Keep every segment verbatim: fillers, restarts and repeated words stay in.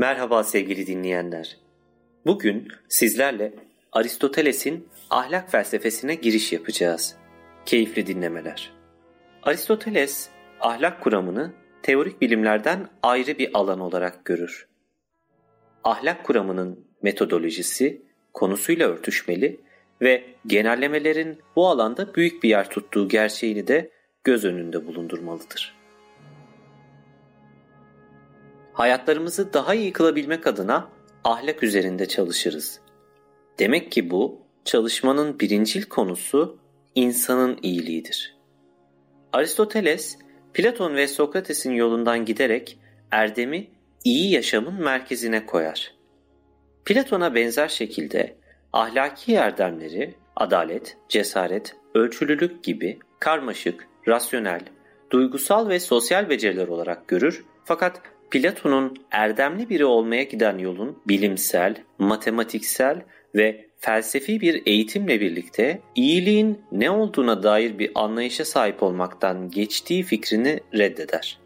Merhaba sevgili dinleyenler. Bugün sizlerle Aristoteles'in ahlak felsefesine giriş yapacağız. Keyifli dinlemeler. Aristoteles ahlak kuramını teorik bilimlerden ayrı bir alan olarak görür. Ahlak kuramının metodolojisi konusuyla örtüşmeli ve genellemelerin bu alanda büyük bir yer tuttuğu gerçeğini de göz önünde bulundurmalıdır. Hayatlarımızı daha iyi kılabilmek adına ahlak üzerinde çalışırız. Demek ki bu çalışmanın birincil konusu insanın iyiliğidir. Aristoteles, Platon ve Sokrates'in yolundan giderek erdemi iyi yaşamın merkezine koyar. Platon'a benzer şekilde ahlaki erdemleri adalet, cesaret, ölçülülük gibi karmaşık, rasyonel, duygusal ve sosyal beceriler olarak görür fakat Platon'un erdemli biri olmaya giden yolun bilimsel, matematiksel ve felsefi bir eğitimle birlikte iyiliğin ne olduğuna dair bir anlayışa sahip olmaktan geçtiği fikrini reddeder.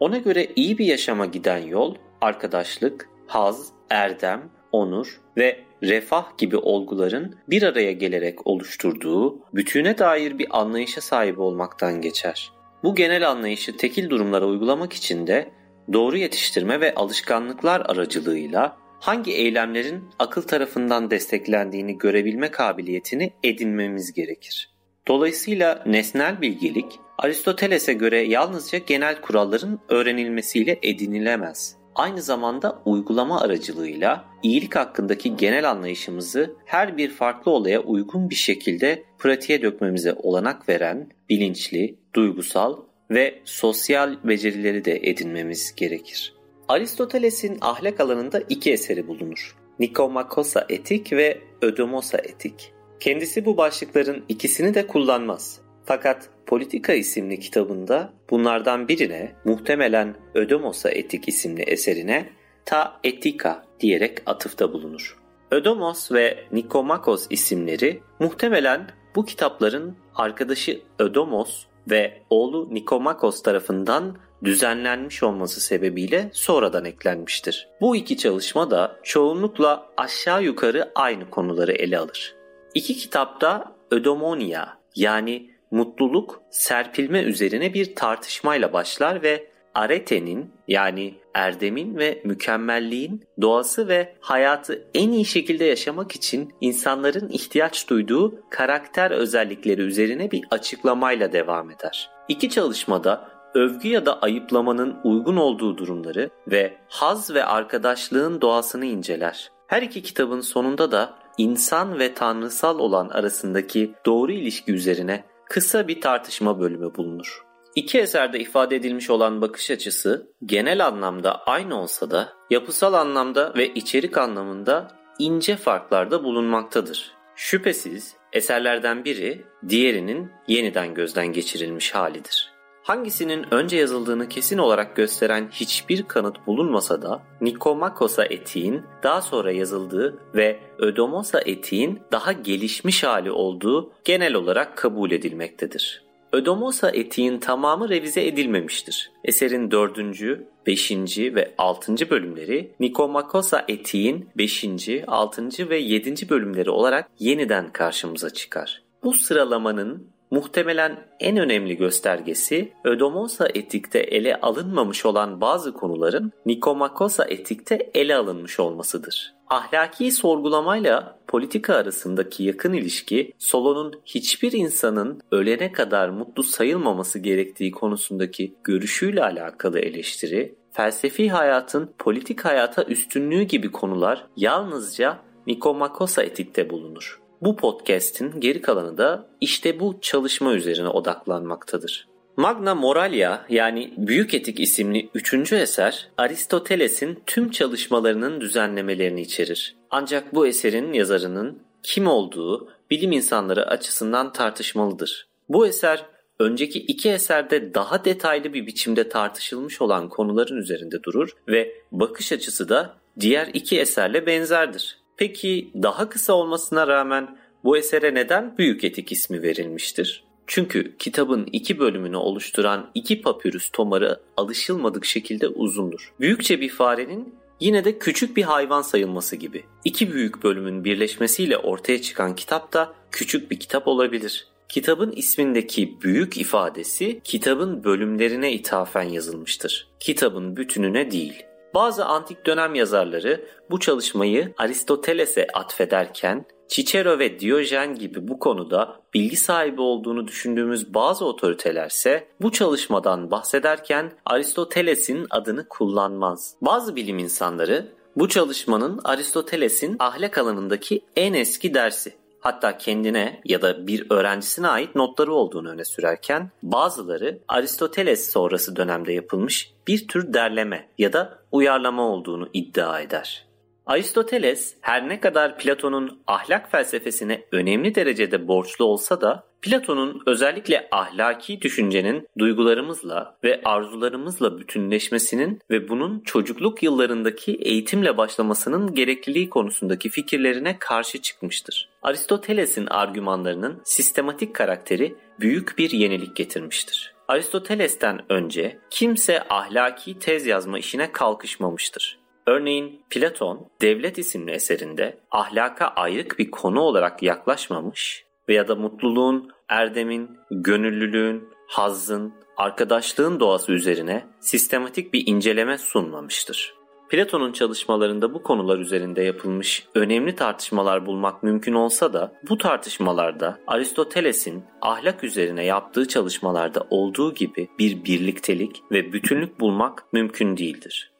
Ona göre iyi bir yaşama giden yol, arkadaşlık, haz, erdem, onur ve refah gibi olguların bir araya gelerek oluşturduğu bütüne dair bir anlayışa sahip olmaktan geçer. Bu genel anlayışı tekil durumlara uygulamak için de doğru yetiştirme ve alışkanlıklar aracılığıyla hangi eylemlerin akıl tarafından desteklendiğini görebilme kabiliyetini edinmemiz gerekir. Dolayısıyla nesnel bilgelik, Aristoteles'e göre yalnızca genel kuralların öğrenilmesiyle edinilemez. Aynı zamanda uygulama aracılığıyla iyilik hakkındaki genel anlayışımızı her bir farklı olaya uygun bir şekilde pratiğe dökmemize olanak veren bilinçli, duygusal ve sosyal becerileri de edinmemiz gerekir. Aristoteles'in ahlak alanında iki eseri bulunur. Nikomakhos Etik ve Eudemos Etik. Kendisi bu başlıkların ikisini de kullanmaz. Fakat Politika isimli kitabında bunlardan birine, muhtemelen Eudemos Etik isimli eserine ta etika diyerek atıfta bulunur. Eudemos ve Nikomakhos isimleri muhtemelen bu kitapların arkadaşı Eudemos ve oğlu Nikomakhos tarafından düzenlenmiş olması sebebiyle sonradan eklenmiştir. Bu iki çalışma da çoğunlukla aşağı yukarı aynı konuları ele alır. İki kitapta ödomonia yani mutluluk serpilme üzerine bir tartışmayla başlar ve aretenin yani erdemin ve mükemmelliğin doğası ve hayatı en iyi şekilde yaşamak için insanların ihtiyaç duyduğu karakter özellikleri üzerine bir açıklamayla devam eder. İki çalışmada övgü ya da ayıplamanın uygun olduğu durumları ve haz ve arkadaşlığın doğasını inceler. Her iki kitabın sonunda da insan ve tanrısal olan arasındaki doğru ilişki üzerine kısa bir tartışma bölümü bulunur. İki eserde ifade edilmiş olan bakış açısı genel anlamda aynı olsa da yapısal anlamda ve içerik anlamında ince farklarda bulunmaktadır. Şüphesiz eserlerden biri diğerinin yeniden gözden geçirilmiş halidir. Hangisinin önce yazıldığını kesin olarak gösteren hiçbir kanıt bulunmasa da Nikomakhos Etik'in daha sonra yazıldığı ve Eudemos Etik'in daha gelişmiş hali olduğu genel olarak kabul edilmektedir. Eudemos Etik'in tamamı revize edilmemiştir. Eserin dördüncü, beşinci ve altıncı bölümleri Nikomakhos Etik'in beşinci, altıncı ve yedinci bölümleri olarak yeniden karşımıza çıkar. Bu sıralamanın muhtemelen en önemli göstergesi Eudemos Etik'te ele alınmamış olan bazı konuların Nikomakhos Etik'te ele alınmış olmasıdır. Ahlaki sorgulamayla politika arasındaki yakın ilişki Solon'un hiçbir insanın ölene kadar mutlu sayılmaması gerektiği konusundaki görüşüyle alakalı eleştiri, felsefi hayatın politik hayata üstünlüğü gibi konular yalnızca Nikomakhos Etik'te bulunur. Bu podcast'in geri kalanı da işte bu çalışma üzerine odaklanmaktadır. Magna Moralia yani Büyük Etik isimli üçüncü eser Aristoteles'in tüm çalışmalarının düzenlemelerini içerir. Ancak bu eserin yazarının kim olduğu bilim insanları açısından tartışmalıdır. Bu eser önceki iki eserde daha detaylı bir biçimde tartışılmış olan konuların üzerinde durur ve bakış açısı da diğer iki eserle benzerdir. Peki daha kısa olmasına rağmen bu esere neden Büyük Etik ismi verilmiştir? Çünkü kitabın iki bölümünü oluşturan iki papyrus tomarı alışılmadık şekilde uzundur. Büyükçe bir farenin yine de küçük bir hayvan sayılması gibi. İki büyük bölümün birleşmesiyle ortaya çıkan kitap da küçük bir kitap olabilir. Kitabın ismindeki büyük ifadesi kitabın bölümlerine ithafen yazılmıştır. Kitabın bütününe değil. Bazı antik dönem yazarları bu çalışmayı Aristoteles'e atfederken Cicero ve Diyojen gibi bu konuda bilgi sahibi olduğunu düşündüğümüz bazı otoritelerse bu çalışmadan bahsederken Aristoteles'in adını kullanmaz. Bazı bilim insanları bu çalışmanın Aristoteles'in ahlak alanındaki en eski dersi, hatta kendine ya da bir öğrencisine ait notları olduğunu öne sürerken bazıları Aristoteles sonrası dönemde yapılmış bir tür derleme ya da uyarlama olduğunu iddia eder. Aristoteles her ne kadar Platon'un ahlak felsefesine önemli derecede borçlu olsa da Platon'un özellikle ahlaki düşüncenin duygularımızla ve arzularımızla bütünleşmesinin ve bunun çocukluk yıllarındaki eğitimle başlamasının gerekliliği konusundaki fikirlerine karşı çıkmıştır. Aristoteles'in argümanlarının sistematik karakteri büyük bir yenilik getirmiştir. Aristoteles'ten önce kimse ahlaki tez yazma işine kalkışmamıştır. Örneğin Platon, Devlet isimli eserinde ahlaka ayrık bir konu olarak yaklaşmamış veya da mutluluğun, erdemin, gönüllülüğün, hazzın, arkadaşlığın doğası üzerine sistematik bir inceleme sunmamıştır. Platon'un çalışmalarında bu konular üzerinde yapılmış önemli tartışmalar bulmak mümkün olsa da bu tartışmalarda Aristoteles'in ahlak üzerine yaptığı çalışmalarda olduğu gibi bir birliktelik ve bütünlük bulmak mümkün değildir.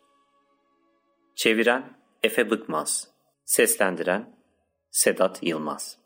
Çeviren Efe Bıkmaz, seslendiren Sedat Yılmaz.